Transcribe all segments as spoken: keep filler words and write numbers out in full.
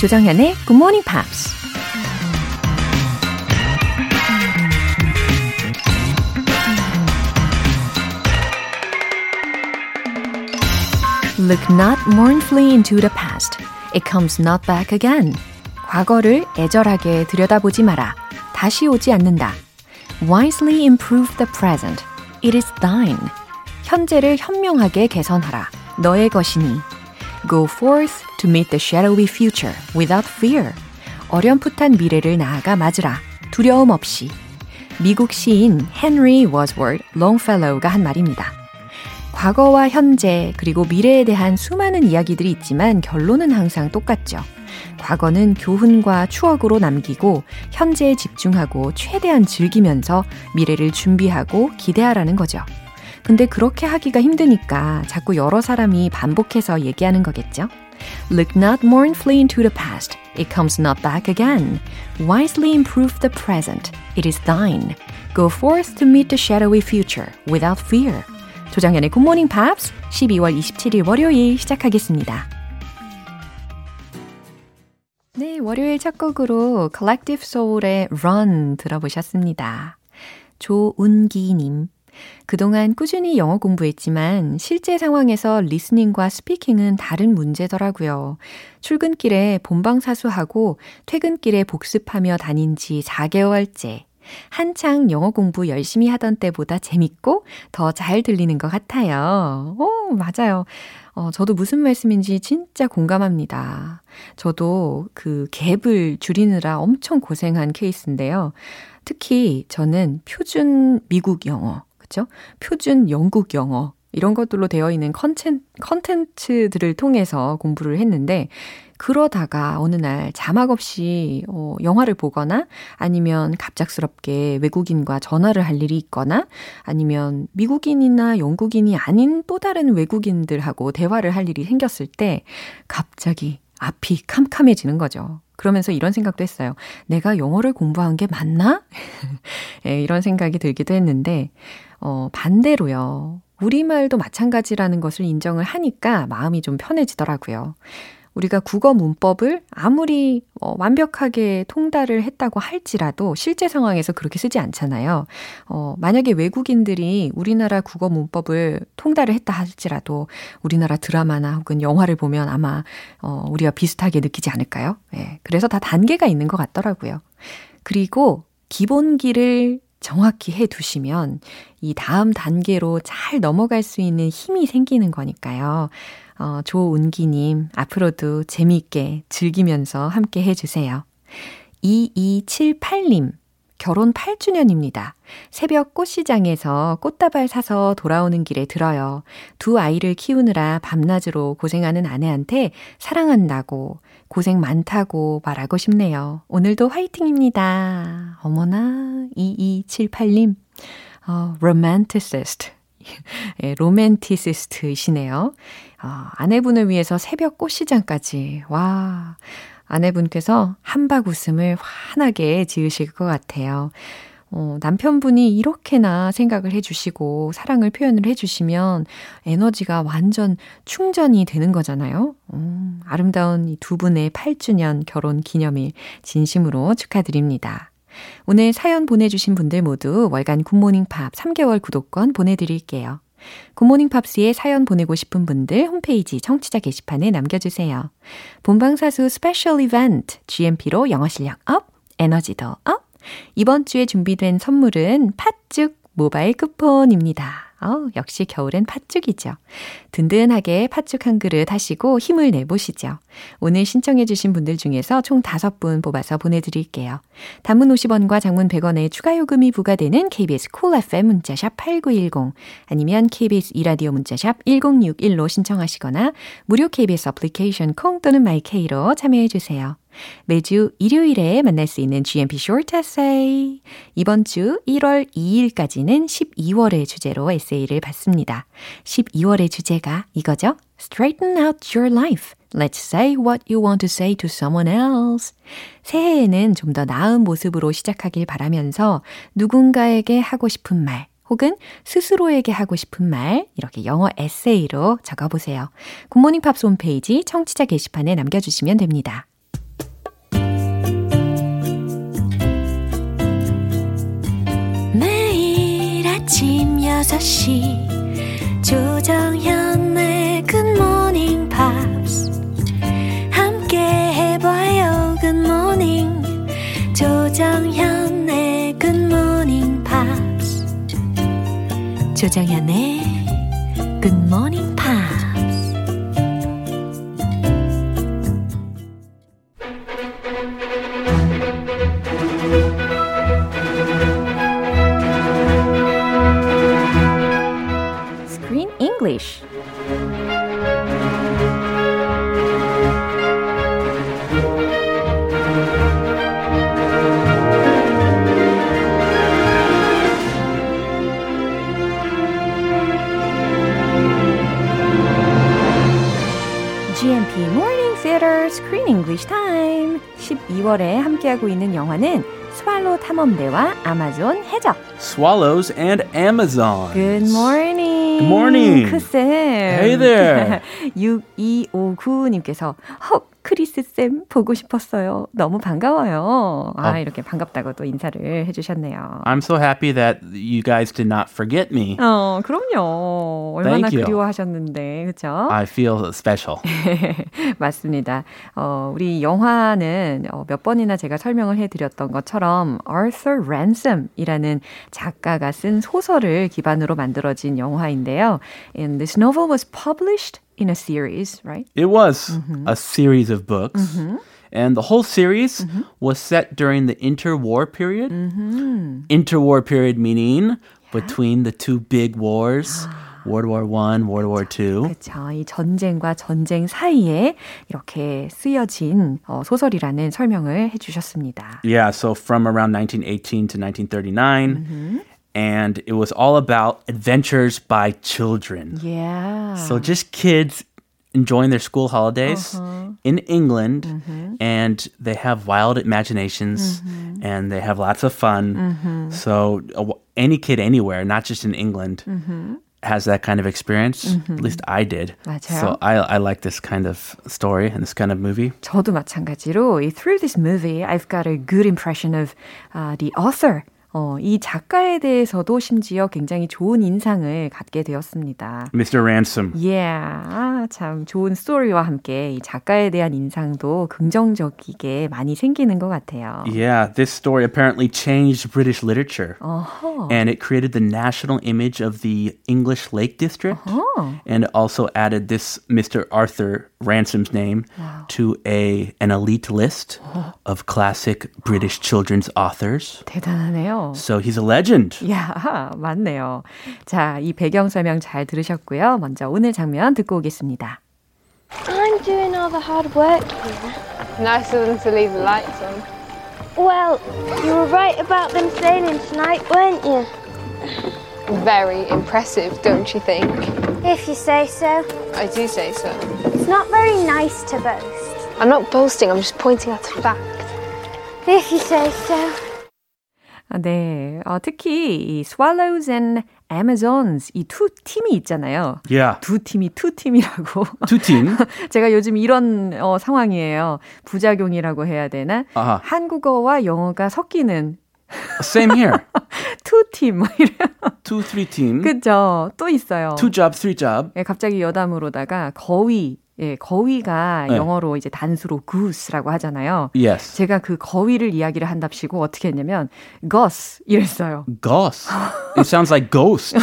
조정현의 Good Morning Pops. Look not mournfully into the past. It comes not back again. 과거를 애절하게 들여다보지 마라. 다시 오지 않는다. Wisely improve the present. It is thine. 현재를 현명하게 개선하라. 너의 것이니. Go forth to meet the shadowy future without fear. 어렴풋한 미래를 나아가 맞으라. 두려움 없이. 미국 시인 헨리 워즈워드 롱펠로우가 한 말입니다. 과거와 현재 그리고 미래에 대한 수많은 이야기들이 있지만 결론은 항상 똑같죠. 과거는 교훈과 추억으로 남기고 현재에 집중하고 최대한 즐기면서 미래를 준비하고 기대하라는 거죠. 근데 그렇게 하기가 힘드니까 자꾸 여러 사람이 반복해서 얘기하는 거겠죠. Look not mournfully into the past. It comes not back again. Wisely improve the present. It is thine. Go forth to meet the shadowy future without fear. 조정현의 굿모닝 팝스 십이월 이십칠일 월요일 시작하겠습니다. 네, 월요일 첫 곡으로 Collective Soul의 Run 들어보셨습니다. 조운기님, 그동안 꾸준히 영어 공부했지만 실제 상황에서 리스닝과 스피킹은 다른 문제더라고요. 출근길에 본방사수하고 퇴근길에 복습하며 다닌 지 사개월째. 한창 영어 공부 열심히 하던 때보다 재밌고 더 잘 들리는 것 같아요. 오, 맞아요. 어, 저도 무슨 말씀인지 진짜 공감합니다. 저도 그 갭을 줄이느라 엄청 고생한 케이스인데요. 특히 저는 표준 미국 영어, 그렇죠? 표준 영국 영어 이런 것들로 되어 있는 컨텐, 컨텐츠들을 통해서 공부를 했는데 그러다가 어느 날 자막 없이 어, 영화를 보거나 아니면 갑작스럽게 외국인과 전화를 할 일이 있거나 아니면 미국인이나 영국인이 아닌 또 다른 외국인들하고 대화를 할 일이 생겼을 때 갑자기 앞이 캄캄해지는 거죠. 그러면서 이런 생각도 했어요. 내가 영어를 공부한 게 맞나? 네, 이런 생각이 들기도 했는데 어, 반대로요. 우리말도 마찬가지라는 것을 인정을 하니까 마음이 좀 편해지더라고요. 우리가 국어 문법을 아무리 어, 완벽하게 통달을 했다고 할지라도 실제 상황에서 그렇게 쓰지 않잖아요. 어, 만약에 외국인들이 우리나라 국어 문법을 통달을 했다 할지라도 우리나라 드라마나 혹은 영화를 보면 아마 어, 우리와 비슷하게 느끼지 않을까요? 예, 그래서 다 단계가 있는 것 같더라고요. 그리고 기본기를 정확히 해두시면 이 다음 단계로 잘 넘어갈 수 있는 힘이 생기는 거니까요. 어, 조은기님, 앞으로도 재미있게 즐기면서 함께 해주세요. 이이칠팔님, 결혼 팔주년입니다. 새벽 꽃시장에서 꽃다발 사서 돌아오는 길에 들어요. 두 아이를 키우느라 밤낮으로 고생하는 아내한테 사랑한다고, 고생 많다고 말하고 싶네요. 오늘도 화이팅입니다. 어머나, 이이칠팔님, 어, romanticist. 예, 로맨티시스트이시네요. 아, 아내분을 위해서 새벽 꽃시장까지. 와, 아내분께서 한박 웃음을 환하게 지으실 것 같아요. 어, 남편분이 이렇게나 생각을 해주시고 사랑을 표현을 해주시면 에너지가 완전 충전이 되는 거잖아요. 음, 아름다운 이 두 분의 팔주년 결혼 기념일 진심으로 축하드립니다. 오늘 사연 보내주신 분들 모두 월간 굿모닝팝 삼개월 구독권 보내드릴게요. 굿모닝팝스에 사연 보내고 싶은 분들 홈페이지 청취자 게시판에 남겨주세요. 본방사수 스페셜 이벤트 지엠피로 영어 실력 업, 에너지도 업! 이번 주에 준비된 선물은 팥죽 모바일 쿠폰입니다. 어, 역시 겨울엔 팥죽이죠. 든든하게 팥죽 한 그릇 하시고 힘을 내보시죠. 오늘 신청해 주신 분들 중에서 총 다섯 분 뽑아서 보내드릴게요. 단문 오십원과 장문 백원의 추가 요금이 부과되는 케이비에스 Cool 에프엠 문자샵 팔구일공 아니면 케이비에스 이라디오 문자샵 일공육일로 신청하시거나 무료 케이비에스 어플리케이션 콩 또는 마이케이로 참여해 주세요. 매주 일요일에 만날 수 있는 지엠피 Short Essay. 이번 주 일월 이일까지는 십이월의 주제로 에세이를 받습니다. 십이월의 주제가 이거죠. Straighten out your life. Let's say what you want to say to someone else. 새해에는 좀 더 나은 모습으로 시작하길 바라면서 누군가에게 하고 싶은 말 혹은 스스로에게 하고 싶은 말 이렇게 영어 에세이로 적어보세요. 굿모닝 팝스 홈페이지 청취자 게시판에 남겨주시면 됩니다. 아침 여섯 시 조정현의 굿모닝 팝스 함께 해봐요. 굿모닝 조정현의 굿모닝 팝스 조정현의 굿모닝 팝스. 지엠피 Morning Theater Screen English Time. 십이월에 함께하고 있는 영화는 스왈로 탐험대와 아마존 해적. Swallows and Amazons. Good morning. Good morning. 크쌤. Hey there. 육이오구 님께서 헉, 크리스쌤 보고 싶었어요. 너무 반가워요. 아, oh. 이렇게 반갑다고 또 인사를 해주셨네요. I'm so happy that you guys did not forget me. 어, 그럼요. 얼마나 Thank 그리워하셨는데, 그렇죠? I feel special. 맞습니다. 어, 우리 영화는 어, 몇 번이나 제가 설명을 해드렸던 것처럼 Arthur Ransome이라는 작가가 쓴 소설을 기반으로 만들어진 영화인데요. And this novel was published in a series, right? It was mm-hmm. a series of books. Mm-hmm. And the whole series mm-hmm. was set during the interwar period. Mm-hmm. Interwar period meaning yeah. between the two big wars. World War One, World War Two. 그렇죠. 이 전쟁과 전쟁 사이에 이렇게 쓰여진 어, 소설이라는 설명을 해주셨습니다. Yeah, so from around nineteen eighteen to nineteen thirty-nine. Mm-hmm. And it was all about adventures by children. Yeah. So just kids enjoying their school holidays uh-huh. in England. Mm-hmm. And they have wild imaginations. Mm-hmm. And they have lots of fun. Mm-hmm. So uh, any kid anywhere, not just in England, mm-hmm. has that kind of experience. Mm-hmm. At least I did. 맞아요. So I, I like this kind of story and this kind of movie. 저도 마찬가지로 through this movie, I've got a good impression of uh, the author. 어, 이 작가에 대해서도 심지어 굉장히 좋은 인상을 갖게 되었습니다. 미스터 Ransome. Yeah. 아, 참 좋은 스토리와 함께 이 작가에 대한 인상도 긍정적이게 많이 생기는 것 같아요. Yeah, this story apparently changed British literature. Uh-huh. And it created the national image of the English Lake District. Uh-huh. And also added this Mister Arthur Ransome's name wow. to a, an elite list uh-huh. of classic British children's authors. 대단하네요. So he's a legend. Yeah, 맞네요. 자, 이 배경 설명 잘 들으셨고요. 먼저 오늘 장면 듣고 오겠습니다. I'm doing all the hard work here. Nice of them to leave the lights on. Well, you were right about them sailing tonight, weren't you? Very impressive, don't you think? If you say so. I do say so. It's not very nice to boast. I'm not boasting, I'm just pointing out a fact. If you say so. 네, 어, 특히 이 Swallows and Amazons 이 두 팀이 있잖아요. Yeah. 두 팀이 투 팀이라고. 두 팀. 제가 요즘 이런 어, 상황이에요. 부작용이라고 해야 되나? Uh-huh. 한국어와 영어가 섞이는. Same here. Two team. Two, three team. 그죠. 또 있어요. Two job, three job. 예, 갑자기 여담으로다가 거위. 예, 거위가 네. 영어로 이제 단수로 goose라고 하잖아요. Yes. 제가 그 거위를 이야기를 한답시고 어떻게 했냐면 goose 이랬어요. Goose. It sounds like ghost.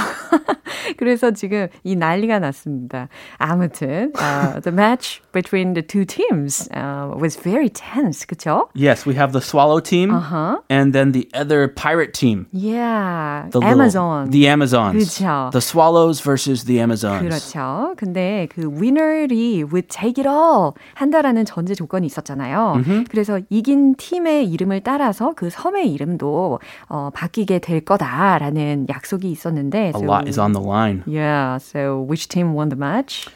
그래서 지금 이 난리가 났습니다. 아무튼 uh, the match between the two teams uh, was very tense, 그렇죠? Yes, we have the swallow team uh-huh. and then the other pirate team. Yeah, the Amazon. Little, the Amazons. 그렇죠. The swallows versus the Amazons. 그렇죠. 근데 그 winner이 would take it all 한다라는 전제 조건이 있었잖아요. Mm-hmm. 그래서 이긴 팀의 이름을 따라서 그 섬의 이름도 어, 바뀌게 될 거다라는 약속이 있었는데. A lot is on the line. Yeah, so which team won the match?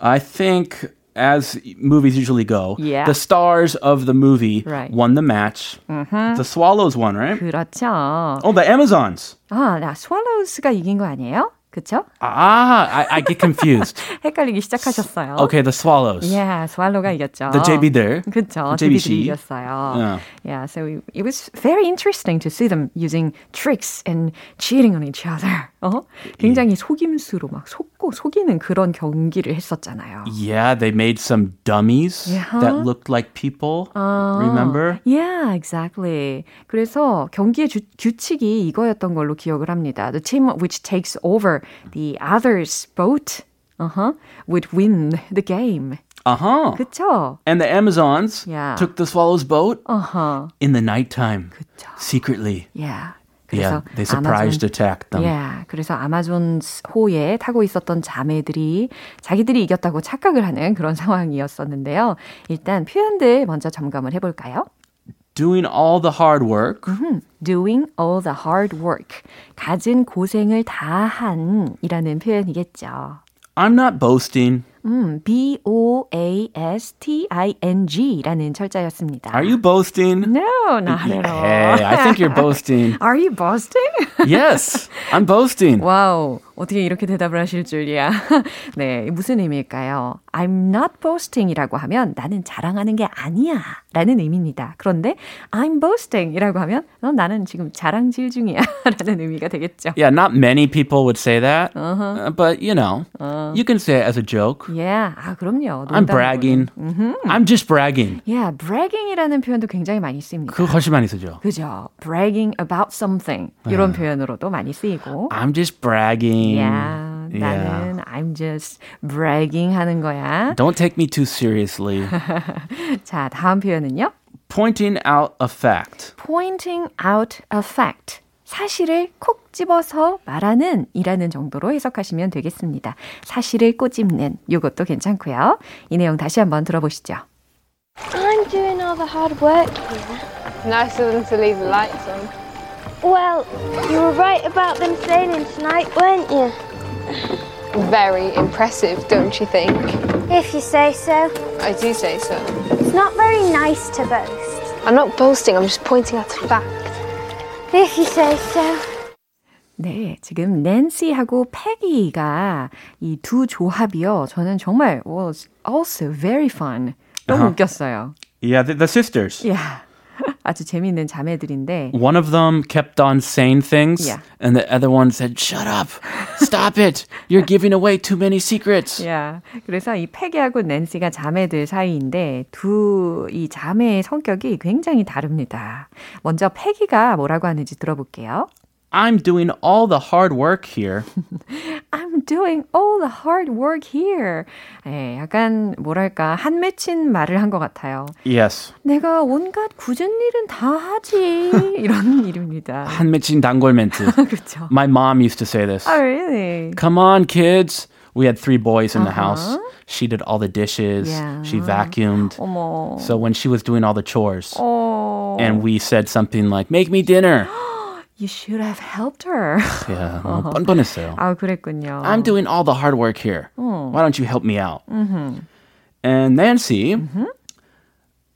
I think, as movies usually go, yeah. the stars of the movie right. won the match. Uh-huh. The Swallows won, right? 그렇죠. Oh, the Amazons. 아, 나 Swallows가 이긴 거 아니에요? 그쵸? Ah, I, I get confused. 헷갈리기 시작하셨어요. Okay, the Swallows. Yeah, Swallow가 이겼죠. The 제이비 there. 그쵸, 제이비들이 이겼어요. Yeah, yeah so we, it was very interesting to see them using tricks and cheating on each other. 어? 굉장히 yeah. 속임수로 막 속고 속이는 그런 경기를 했었잖아요. Yeah, they made some dummies yeah. that looked like people. Uh, Remember? Yeah, exactly. 그래서 경기의 주, 규칙이 이거였던 걸로 기억을 합니다. The team which takes over the other's boat uh-huh, would win the game. Uh-huh. 그쵸? And the Amazons yeah. took the Swallows' boat uh-huh. in the nighttime, 그쵸. secretly. Yeah. Yeah, they surprised 아마존, attacked them. Yeah, 그래서 아마존 호에 타고 있었던 자매들이 자기들이 이겼다고 착각을 하는 그런 상황이었었는데요. 일단 표현들 먼저 점검을 해볼까요? Doing all the hard work. Mm-hmm. Doing all the hard work. 가진 고생을 다한이라는 표현이겠죠. I'm not boasting. 음, B-O-A-S-T-I-N-G라는 철자였습니다. Are you boasting? No, not at all. Hey, I think you're boasting. Are you boasting? Yes, I'm boasting. 와우, 어떻게 이렇게 대답을 하실 줄이야. 네, 무슨 의미일까요? I'm not boasting이라고 하면 나는 자랑하는 게 아니야 라는 의미입니다. 그런데 I'm boasting이라고 하면 어, 나는 지금 자랑질 중이야 라는 의미가 되겠죠. Yeah, not many people would say that. Uh-huh. But, you know, uh. you can say it as a joke. Yeah, 아, 그럼요. I'm bragging. Mm-hmm. I'm just bragging. Yeah, bragging이라는 표현도 굉장히 많이 씁니다. 그거 훨씬 많이 쓰죠. 그죠. bragging about something. 이런 uh. 표현으로도 많이 쓰이고. I'm just bragging. Yeah, yeah. 나는 I'm just bragging 하는 거야. Don't take me too seriously. 자, 다음 표현은요. Pointing out a fact. Pointing out a fact. 사실을 콕 집어서 말하는 이라는 정도로 해석하시면 되겠습니다. 사실을 꼬집는 이것도 괜찮고요. 이 내용 다시 한번 들어보시죠. I'm doing all the hard work here. Nice of them to leave the lights on. Well, you were right about them sailing tonight, weren't you? Very impressive, don't you think? If you say so. I do say so. It's not very nice to boast. I'm not boasting, I'm just pointing out a fact. If you say so. 네, 지금 낸시하고 패기가 이 두 조합이요. 저는 정말 was also very fun. 너무 uh-huh. 웃겼어요. Yeah, the, the sisters. Yeah. 아주 재미있는 자매들인데 One of them kept on saying things yeah. and the other one said, Shut up! Stop it! You're giving away too many secrets! Yeah. 그래서 이 패기하고 낸시가 자매들 사이인데 두 이 자매의 성격이 굉장히 다릅니다. 먼저 패기가 뭐라고 하는지 들어볼게요. I'm doing all the hard work here. I'm doing all the hard work here. 예, 약간 뭐랄까 한 맺힌 말을 한 것 같아요. Yes. 내가 온갖 굳은 일은 다 하지 이런 일입니다. 한 맺힌 단골 멘트. 그렇죠. My mom used to say this. Oh, really? Come on, kids. We had three boys in uh-huh. the house. She did all the dishes. Yeah. She vacuumed. 어머. So when she was doing all the chores, oh. and we said something like, "Make me dinner." You should have helped her. yeah, 너무 뻔뻔했어요. 아, 그랬군요. I'm doing all the hard work here. 어. Why don't you help me out? Mm-hmm. And Nancy, mm-hmm.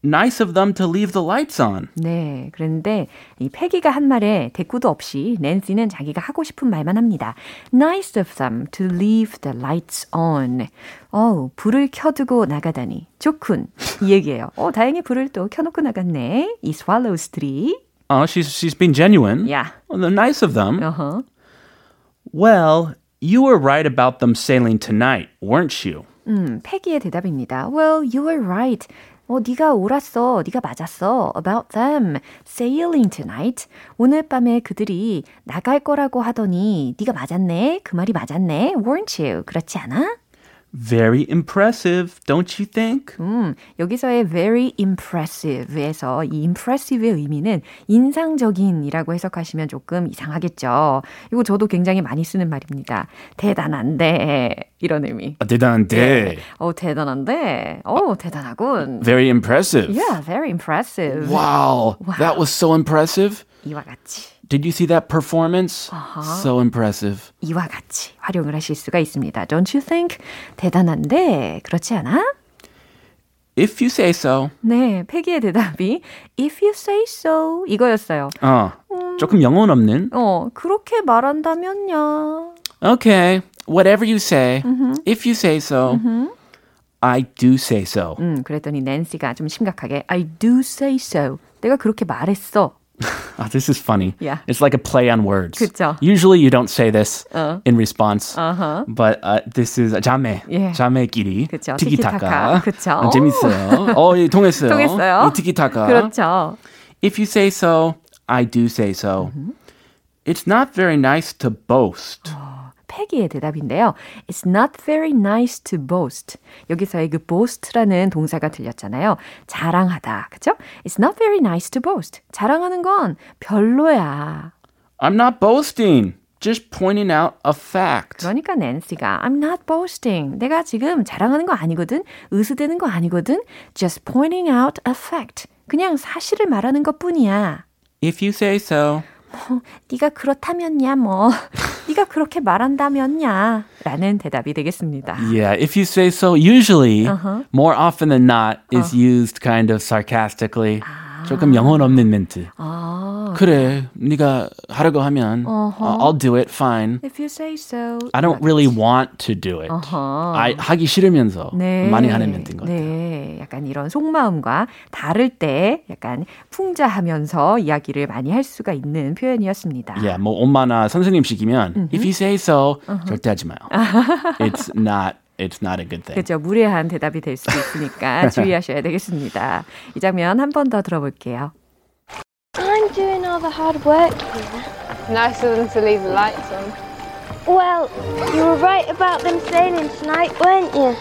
nice of them to leave the lights on. 네, 그런데 이 패기가 한 말에 대꾸도 없이 낸시는 자기가 하고 싶은 말만 합니다. Nice of them to leave the lights on. 어우, 불을 켜두고 나가다니. 좋군. 이 얘기예요. 어, 다행히 불을 또 켜놓고 나갔네. 이 Swallows들이. Oh, she's, she's been genuine. Yeah. Well, they're nice of them. Uh-huh. Well, you were right about them sailing tonight, weren't you? 음, 패기의 대답입니다. Well, you were right. 어, 네가 옳았어. 네가 맞았어. About them sailing tonight. 오늘 밤에 그들이 나갈 거라고 하더니 네가 맞았네. 그 말이 맞았네. Weren't you? 그렇지 않아? Very impressive, don't you think? 음, 여기서의 very impressive에서 이 impressive의 의미는 인상적인이라고 해석하시면 조금 이상하겠죠. 이거 저도 굉장히 많이 쓰는 말입니다. 대단한데 이런 의미. 아, 대단한데. 어 예. 대단한데. 어 대단하군. Very impressive. Yeah, very impressive. Wow, wow. That was so impressive. 이와 같이. Did you see that performance? Uh-huh. So impressive. 이와 같이 활용을 하실 수가 있습니다. Don't you think? 대단한데 그렇지 않아? If you say so. 네, 패기의 대답이 If you say so 이거였어요. 어, 음, 조금 영혼 없는. 어, 그렇게 말한다면요. Okay, whatever you say, mm-hmm. if you say so, mm-hmm. I do say so. 음, 그랬더니 낸시가 좀 심각하게 I do say so. 내가 그렇게 말했어. Oh, this is funny. Yeah. It's like a play on words. 그쵸? Usually you don't say this uh. in response, uh-huh. but uh, this is 자매, yeah. 자매끼리, 그쵸? 티키타카. 그쵸? 재밌어요. 어, 예, 통했어요. 통했어요. 이 티키타카. 그렇죠. If you say so, I do say so. Mm-hmm. It's not very nice to boast. 어, 패기의 대답인데요. It's not very nice to boast. 여기서의 그 boast라는 동사가 들렸잖아요. 자랑하다, 그렇죠? It's not very nice to boast. 자랑하는 건 별로야. I'm not boasting. Just pointing out a fact. 그러니까 낸시가 I'm not boasting. 내가 지금 자랑하는 거 아니거든. 으스대는 거 아니거든. Just pointing out a fact. 그냥 사실을 말하는 것뿐이야. If you say so. 뭐, 네가 그렇다면야 뭐. 네가 그렇게 말한다면야. 라는 대답이 되겠습니다. Yeah, if you say so, usually, uh-huh. more often than not, is uh. used kind of sarcastically. 아. 조금 영혼 없는 멘트. 아. 그래, 네가 하라고 하면 uh-huh. uh, I'll do it, fine. If you say so. I don't really want to do it. Uh-huh. I, 하기 싫으면서 네. 많이 하는 멘트인 것 같아요. 네, 약간 이런 속마음과 다를 때 약간 풍자하면서 이야기를 많이 할 수가 있는 표현이었습니다. Yeah, 뭐 엄마나 선생님 시키면 uh-huh. If you say so, uh-huh. 절대 하지 마요. It's not. It's not a good thing. 그렇죠. 무례한 대답이 될 수 있으니까 주의하셔야 되겠습니다. 이 장면 한 번 더 들어볼게요. I'm doing all the hard work here. Nice of them to leave the lights on. Well, you were right about them sailing tonight, weren't you?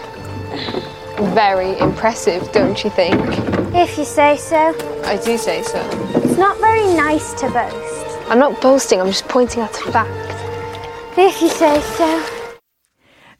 Very impressive, don't you think? If you say so. I do say so. It's not very nice to boast. I'm not boasting, I'm just pointing out a fact. If you say so.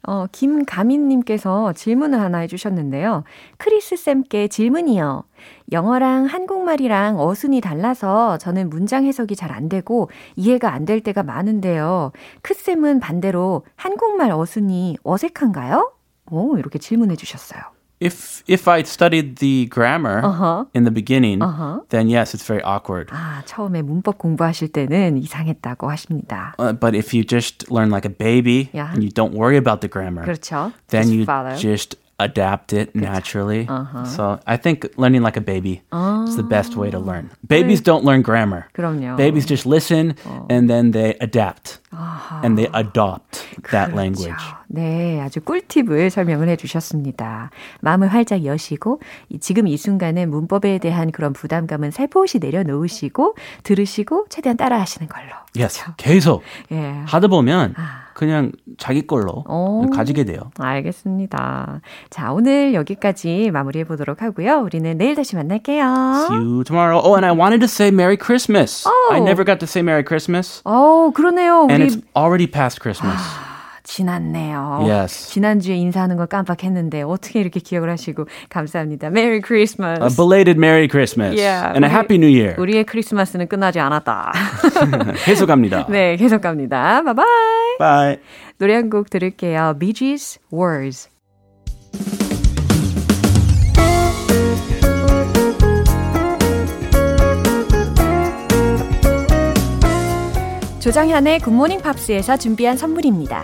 어, 김가민님께서 질문을 하나 해주셨는데요. 크리스쌤께 질문이요. 영어랑 한국말이랑 어순이 달라서 저는 문장 해석이 잘 안 되고 이해가 안 될 때가 많은데요. 크쌤은 반대로 한국말 어순이 어색한가요? 오, 이렇게 질문해 주셨어요. If if I studied the grammar uh-huh. in the beginning, uh-huh. then yes, it's very awkward. 아, 처음에 문법 공부하실 때는 이상했다고 하십니다. Uh, but if you just learn like a baby yeah. and you don't worry about the grammar, 그렇죠. then just you follow. just adapt it 그렇죠. naturally. Uh-huh. So I think learning like a baby uh-huh. is the best way to learn. Babies 그래. don't learn grammar. 그럼요. Babies just listen 어. and then they adapt uh-huh. and they adopt that 그렇죠. language. 네, 아주 꿀팁을 설명을 해주셨습니다. 마음을 활짝 여시고 지금 이 순간에 문법에 대한 그런 부담감은 살포시 내려놓으시고 들으시고 최대한 따라하시는 걸로. Yes, 그렇죠? 계속 예. 하다 보면 그냥 자기 걸로 오, 가지게 돼요. 알겠습니다. 자, 오늘 여기까지 마무리해 보도록 하고요. 우리는 내일 다시 만날게요. See you tomorrow. Oh, and I wanted to say Merry Christmas. Oh. I never got to say Merry Christmas. 어, oh, 그러네요. 우리... And it's already past Christmas. 지났네요. Yes. 지난주에 인사하는 걸 깜빡했는데 어떻게 이렇게 기억을 하시고 감사합니다. Merry Christmas. A belated Merry Christmas. Yeah. And 우리, a Happy New Year. 우리의 크리스마스는 끝나지 않았다. 계속 갑니다. 네, 계속 갑니다. 바이바이. Bye. 노래 한 곡 들을게요. Bee Gees, Words. 조정현의 굿모닝 팝스에서 준비한 선물입니다.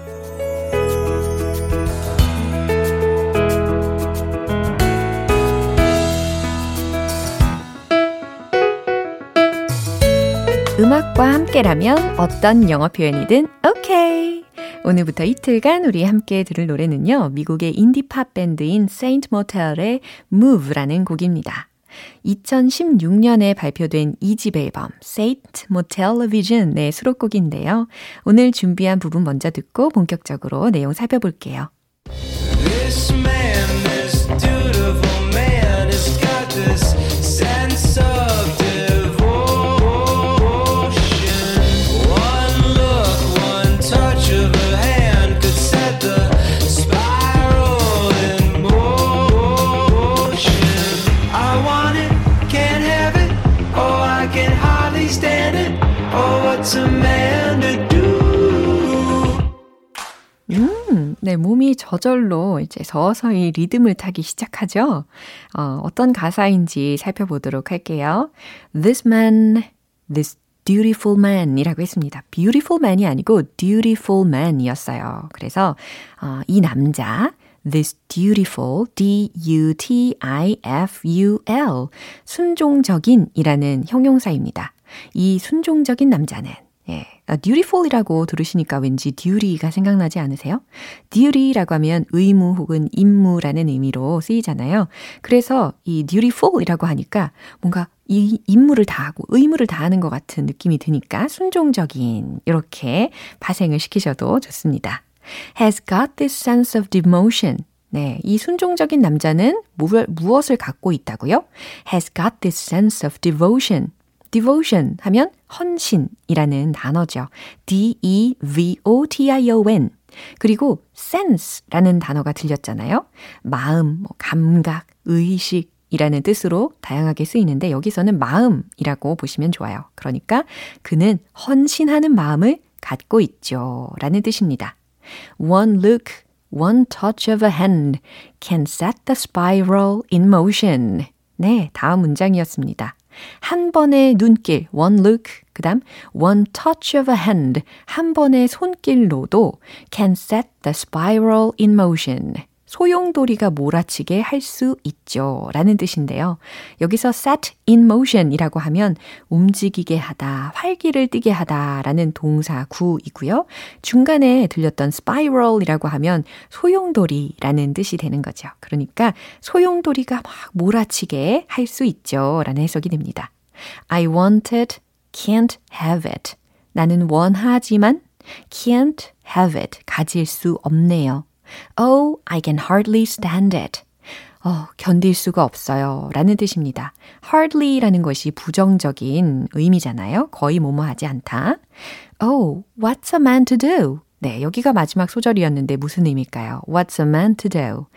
음악과 함께라면 어떤 영어 표현이든 오케이! 오늘부터 이틀간 우리 함께 들을 노래는요. 미국의 인디팝 밴드인 Saint Motel의 Move라는 곡입니다. 이천십육 년에 발표된 이 집 앨범 Saint Motel Vision의 수록곡인데요. 오늘 준비한 부분 먼저 듣고 본격적으로 내용 살펴볼게요. This man, this beautiful man has got this sense of touch of a hand could set the spiral 음, 네, 몸이 저절로 이제 서서히 리듬을 타기 시작하죠. 어, 어떤 가사인지 살펴보도록 할게요. This man, this beautiful man이라고 했습니다. beautiful man이 아니고 dutiful man이었어요. 그래서 어, 이 남자, this dutiful, D-U-T-I-F-U-L, 순종적인이라는 형용사입니다. 이 순종적인 남자는 예, dutiful이라고 들으시니까 왠지 duty가 생각나지 않으세요? duty라고 하면 의무 혹은 임무라는 의미로 쓰이잖아요. 그래서 이 dutiful이라고 하니까 뭔가 이 임무를 다하고 의무를 다하는 것 같은 느낌이 드니까 순종적인 이렇게 파생을 시키셔도 좋습니다. Has got this sense of demotion. 네, 이 순종적인 남자는 무, 무엇을 갖고 있다고요? Has got this sense of devotion. devotion 하면 헌신이라는 단어죠. D-E-V-O-T-I-O-N. 그리고 sense라는 단어가 들렸잖아요. 마음, 뭐 감각, 의식이라는 뜻으로 다양하게 쓰이는데 여기서는 마음이라고 보시면 좋아요. 그러니까 그는 헌신하는 마음을 갖고 있죠. 라는 뜻입니다. One look, one touch of a hand can set the spiral in motion. 네, 다음 문장이었습니다. 한 번의 눈길, one look, 그 다음 one touch of a hand, 한 번의 손길로도 can set the spiral in motion. 소용돌이가 몰아치게 할 수 있죠. 라는 뜻인데요. 여기서 set in motion 이라고 하면 움직이게 하다, 활기를 띠게 하다 라는 동사 구이고요. 중간에 들렸던 spiral 이라고 하면 소용돌이라는 뜻이 되는 거죠. 그러니까 소용돌이가 막 몰아치게 할 수 있죠. 라는 해석이 됩니다. I want it, can't have it. 나는 원하지만 can't have it. 가질 수 없네요. Oh, I can hardly stand it. 어, 견딜 수가 없어요. 라는 뜻입니다. hardly라는 것이 부정적인 의미잖아요. 거의 뭐뭐 하지 않다. Oh, what's a man to do? 네, 여기가 마지막 소절이었는데 무슨 의미일까요? What's a man to do?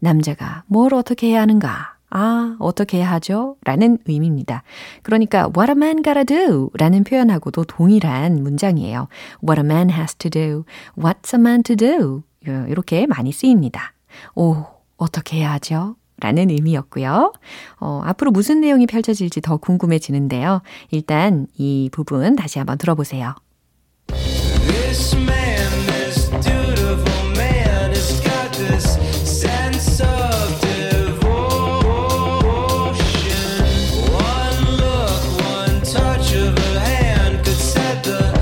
남자가 뭘 어떻게 해야 하는가? 아, 어떻게 해야 하죠? 라는 의미입니다. 그러니까 what a man gotta do 라는 표현하고도 동일한 문장이에요. What a man has to do. What's a man to do? 이렇게 많이 쓰입니다. 오, 어떻게 해야 하죠? 라는 의미였고요. 어, 앞으로 무슨 내용이 펼쳐질지 더 궁금해지는데요. 일단 이 부분 다시 한번 들어보세요. This man, this dutiful man has got this sense of devotion. One look, one touch of a hand could set the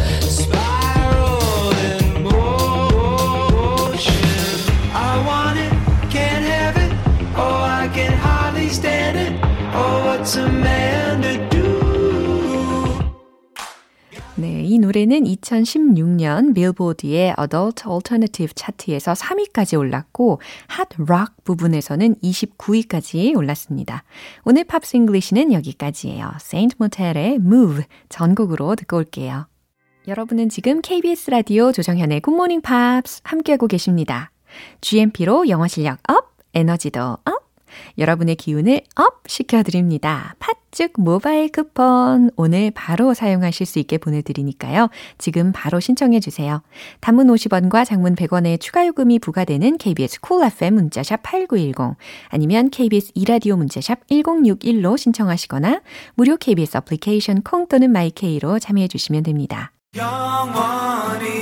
네, 이 노래는 이천십육 년 빌보드의 Adult Alternative 차트에서 삼 위까지 올랐고 핫 록 부분에서는 이십구 위까지 올랐습니다. 오늘 팝스 잉글리시는 여기까지예요. Saint Motel의 Move 전곡으로 듣고 올게요. 여러분은 지금 케이비에스 라디오 조정현의 굿모닝 팝스 함께하고 계십니다. 지엠피로 영어 실력 업, 에너지도 업! 여러분의 기운을 업 시켜드립니다. 팥죽 모바일 쿠폰 오늘 바로 사용하실 수 있게 보내드리니까요. 지금 바로 신청해주세요. 단문 오십 원과 장문 백 원의 추가 요금이 부과되는 케이비에스 쿨 에프엠 문자샵 팔구일공 아니면 케이비에스 이라디오 문자샵 일공육일로 신청하시거나 무료 케이비에스 애플리케이션 콩 또는 마이케이로 참여해주시면 됩니다. 영원히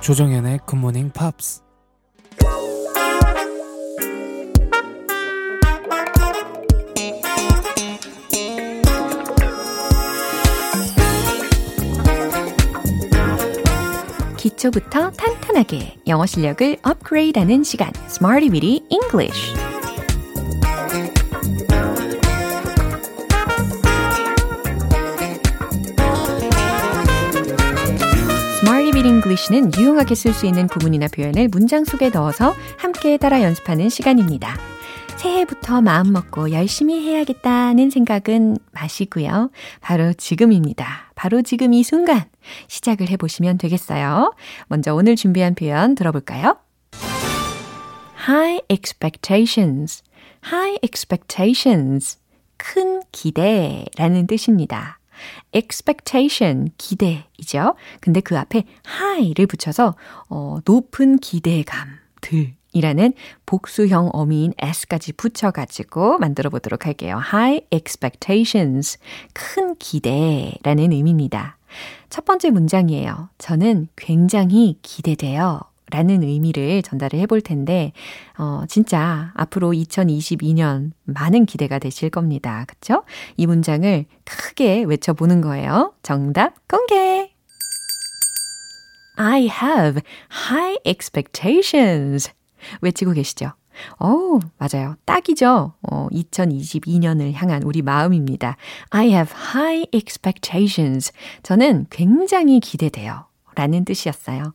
조정현의 굿모닝 팝스. 기초부터 탄탄하게 영어 실력을 업그레이드하는 시간 Smarty Bitty English. 잉글리시는 유용하게 쓸 수 있는 구문이나 표현을 문장 속에 넣어서 함께 따라 연습하는 시간입니다. 새해부터 마음먹고 열심히 해야겠다는 생각은 마시고요. 바로 지금입니다. 바로 지금 이 순간 시작을 해보시면 되겠어요. 먼저 오늘 준비한 표현 들어볼까요? High expectations, high expectations, 큰 기대라는 뜻입니다. expectation, 기대이죠. 근데 그 앞에 high를 붙여서 어, 높은 기대감들. 이라는 복수형 어미인 s까지 붙여가지고 만들어 보도록 할게요. High expectations, 큰 기대라는 의미입니다. 첫 번째 문장이에요. 저는 굉장히 기대돼요. 라는 의미를 전달을 해볼 텐데 어, 진짜 앞으로 이천이십이 년 많은 기대가 되실 겁니다. 그렇죠? 이 문장을 크게 외쳐보는 거예요. 정답 공개! I have high expectations. 외치고 계시죠? 오, 맞아요. 딱이죠. 어, 이천이십이 년을 향한 우리 마음입니다. I have high expectations. 저는 굉장히 기대돼요. 라는 뜻이었어요.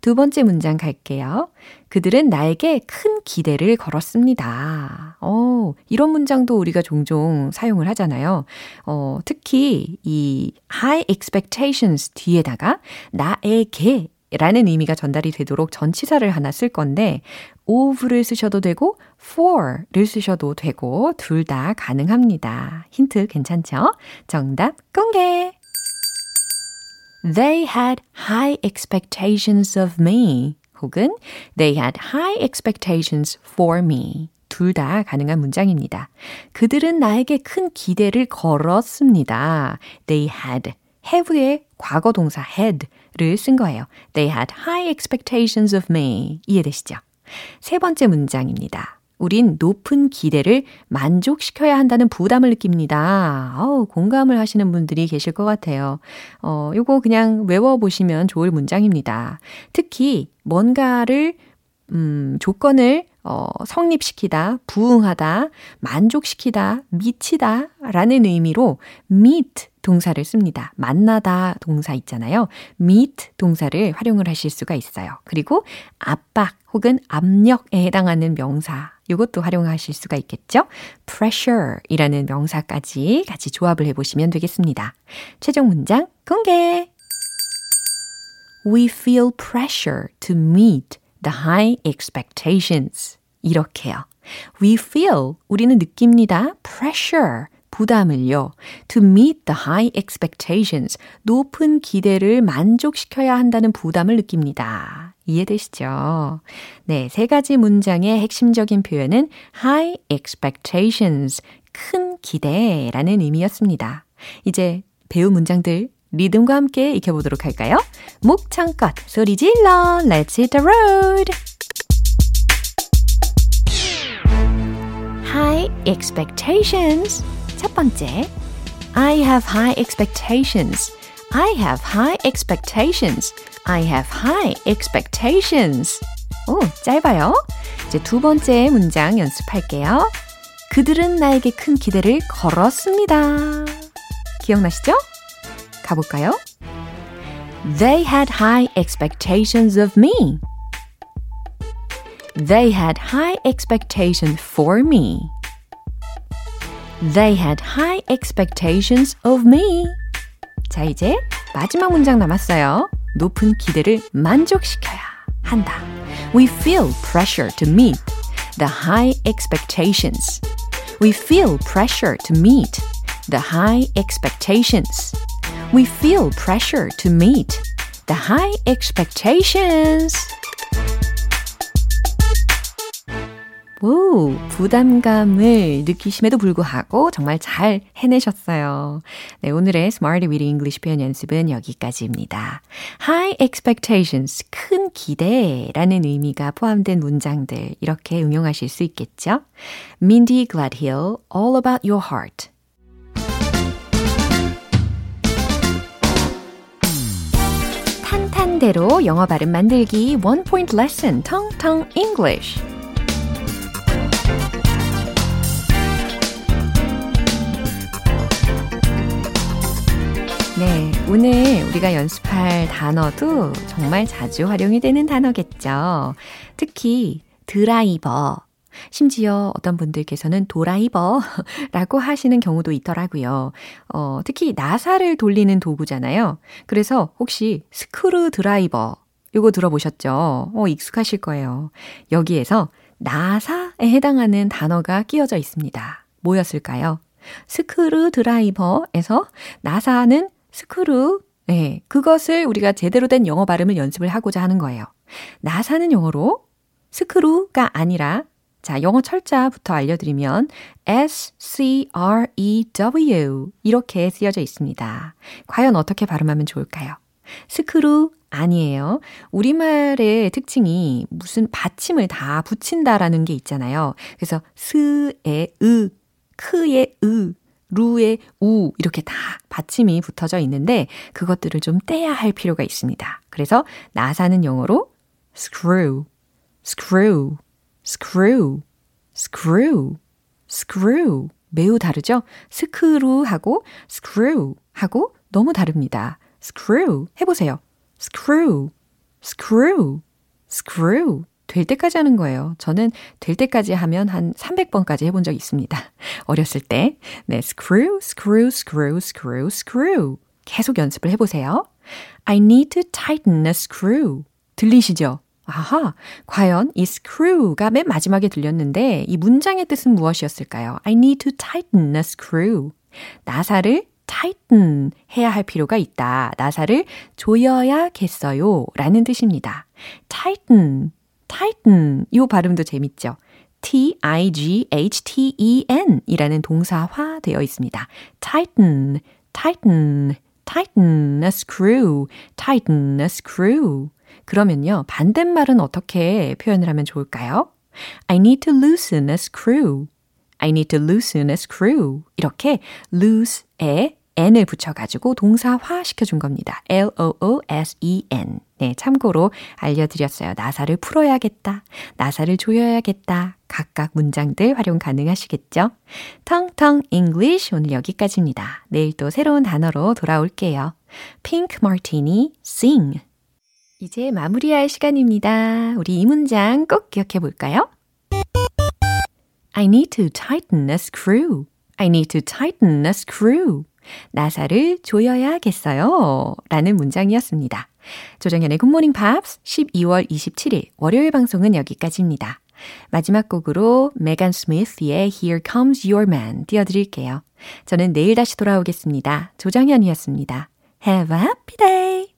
두 번째 문장 갈게요. 그들은 나에게 큰 기대를 걸었습니다. 오, 이런 문장도 우리가 종종 사용을 하잖아요. 어, 특히 이 high expectations 뒤에다가 나에게 라는 의미가 전달이 되도록 전치사를 하나 쓸 건데 of를 쓰셔도 되고 for를 쓰셔도 되고 둘 다 가능합니다. 힌트 괜찮죠? 정답 공개! They had high expectations of me 혹은 They had high expectations for me 둘 다 가능한 문장입니다. 그들은 나에게 큰 기대를 걸었습니다. They had have의 과거 동사 had를 쓴 거예요. They had high expectations of me. 이해되시죠? 세 번째 문장입니다. 우린 높은 기대를 만족시켜야 한다는 부담을 느낍니다. 어우, 공감을 하시는 분들이 계실 것 같아요. 어, 요거 그냥 외워보시면 좋을 문장입니다. 특히 뭔가를 음, 조건을 어, 성립시키다, 부응하다, 만족시키다, 미치다 라는 의미로 meet 동사를 씁니다. 만나다 동사 있잖아요. meet 동사를 활용을 하실 수가 있어요. 그리고 압박 혹은 압력에 해당하는 명사 이것도 활용하실 수가 있겠죠. pressure이라는 명사까지 같이 조합을 해보시면 되겠습니다. 최종 문장 공개! We feel pressure to meet the high expectations. 이렇게요. We feel, 우리는 느낍니다. pressure, 부담을요. To meet the high expectations, 높은 기대를 만족시켜야 한다는 부담을 느낍니다. 이해되시죠? 네, 세 가지 문장의 핵심적인 표현은 high expectations, 큰 기대라는 의미였습니다. 이제 배운 문장들 리듬과 함께 익혀보도록 할까요? 목청껏 소리 질러 Let's hit the road! High expectations 첫 번째 I have high expectations I have high expectations I have high expectations 오, 짧아요. 이제 두 번째 문장 연습할게요. 그들은 나에게 큰 기대를 걸었습니다. 기억나시죠? 가볼까요? They had high expectations of me. They had high expectations for me. They had high expectations of me. 자, 이제 마지막 문장 남았어요. 높은 기대를 만족시켜야 한다. We feel pressure to meet the high expectations. We feel pressure to meet the high expectations. We feel pressure to meet the high expectations. 오, 부담감을 느끼심에도 불구하고 정말 잘 해내셨어요. 네, 오늘의 Smart with English 표현 연습은 여기까지입니다. High expectations, 큰 기대라는 의미가 포함된 문장들 이렇게 응용하실 수 있겠죠? Mindy Gledhill, All About Your Heart. 탄탄대로 영어 발음 만들기 One Point Lesson, Tong Tong English. 네, 오늘 우리가 연습할 단어도 정말 자주 활용이 되는 단어겠죠. 특히 드라이버, 심지어 어떤 분들께서는 도라이버라고 하시는 경우도 있더라고요. 어, 특히 나사를 돌리는 도구잖아요. 그래서 혹시 스크루 드라이버 이거 들어보셨죠? 어, 익숙하실 거예요. 여기에서 나사에 해당하는 단어가 끼어져 있습니다. 뭐였을까요? 스크루 드라이버에서 나사는 스크루, 네, 그것을 우리가 제대로 된 영어 발음을 연습을 하고자 하는 거예요. 나사는 영어로 스크루가 아니라, 자, 영어 철자부터 알려드리면 S C R E W 이렇게 쓰여져 있습니다. 과연 어떻게 발음하면 좋을까요? 스크루 아니에요. 우리말의 특징이 무슨 받침을 다 붙인다라는 게 있잖아요. 그래서 스의 으, 크의 으, 루의 우 이렇게 다 받침이 붙어져 있는데 그것들을 좀 떼야 할 필요가 있습니다. 그래서 나사는 영어로 screw, screw, screw, screw, screw 매우 다르죠? 스크루하고 screw하고 너무 다릅니다. screw 해보세요. screw, screw, screw 될 때까지 하는 거예요. 저는 될 때까지 하면 한 삼백 번까지 해본 적이 있습니다. 어렸을 때. 네, screw, screw, screw, screw, screw. 계속 연습을 해보세요. I need to tighten a screw. 들리시죠? 아하, 과연 이 screw가 맨 마지막에 들렸는데 이 문장의 뜻은 무엇이었을까요? I need to tighten a screw. 나사를 tighten 해야 할 필요가 있다. 나사를 조여야겠어요. 라는 뜻입니다. tighten. tighten, 이 발음도 재밌죠? T I G H T E N 이라는 동사화 되어 있습니다. tighten, tighten, tighten a screw, tighten a screw. 그러면요, 반대말은 어떻게 표현을 하면 좋을까요? I need to loosen a screw, I need to loosen a screw. 이렇게 loose에 n을 붙여가지고 동사화 시켜준 겁니다. L O O S E N. 네, 참고로 알려드렸어요. 나사를 풀어야겠다, 나사를 조여야겠다. 각각 문장들 활용 가능하시겠죠? 텅텅 English 오늘 여기까지입니다. 내일 또 새로운 단어로 돌아올게요. Pink Martini, Sing. 이제 마무리할 시간입니다. 우리 이 문장 꼭 기억해 볼까요? I need to tighten a screw. I need to tighten a screw. 나사를 조여야겠어요. 라는 문장이었습니다. 조정현의 굿모닝 팝스 십이월 이십칠일 월요일 방송은 여기까지입니다. 마지막 곡으로 메간 스미스의 Here Comes Your Man 띄워드릴게요. 저는 내일 다시 돌아오겠습니다. 조정현이었습니다. Have a happy day!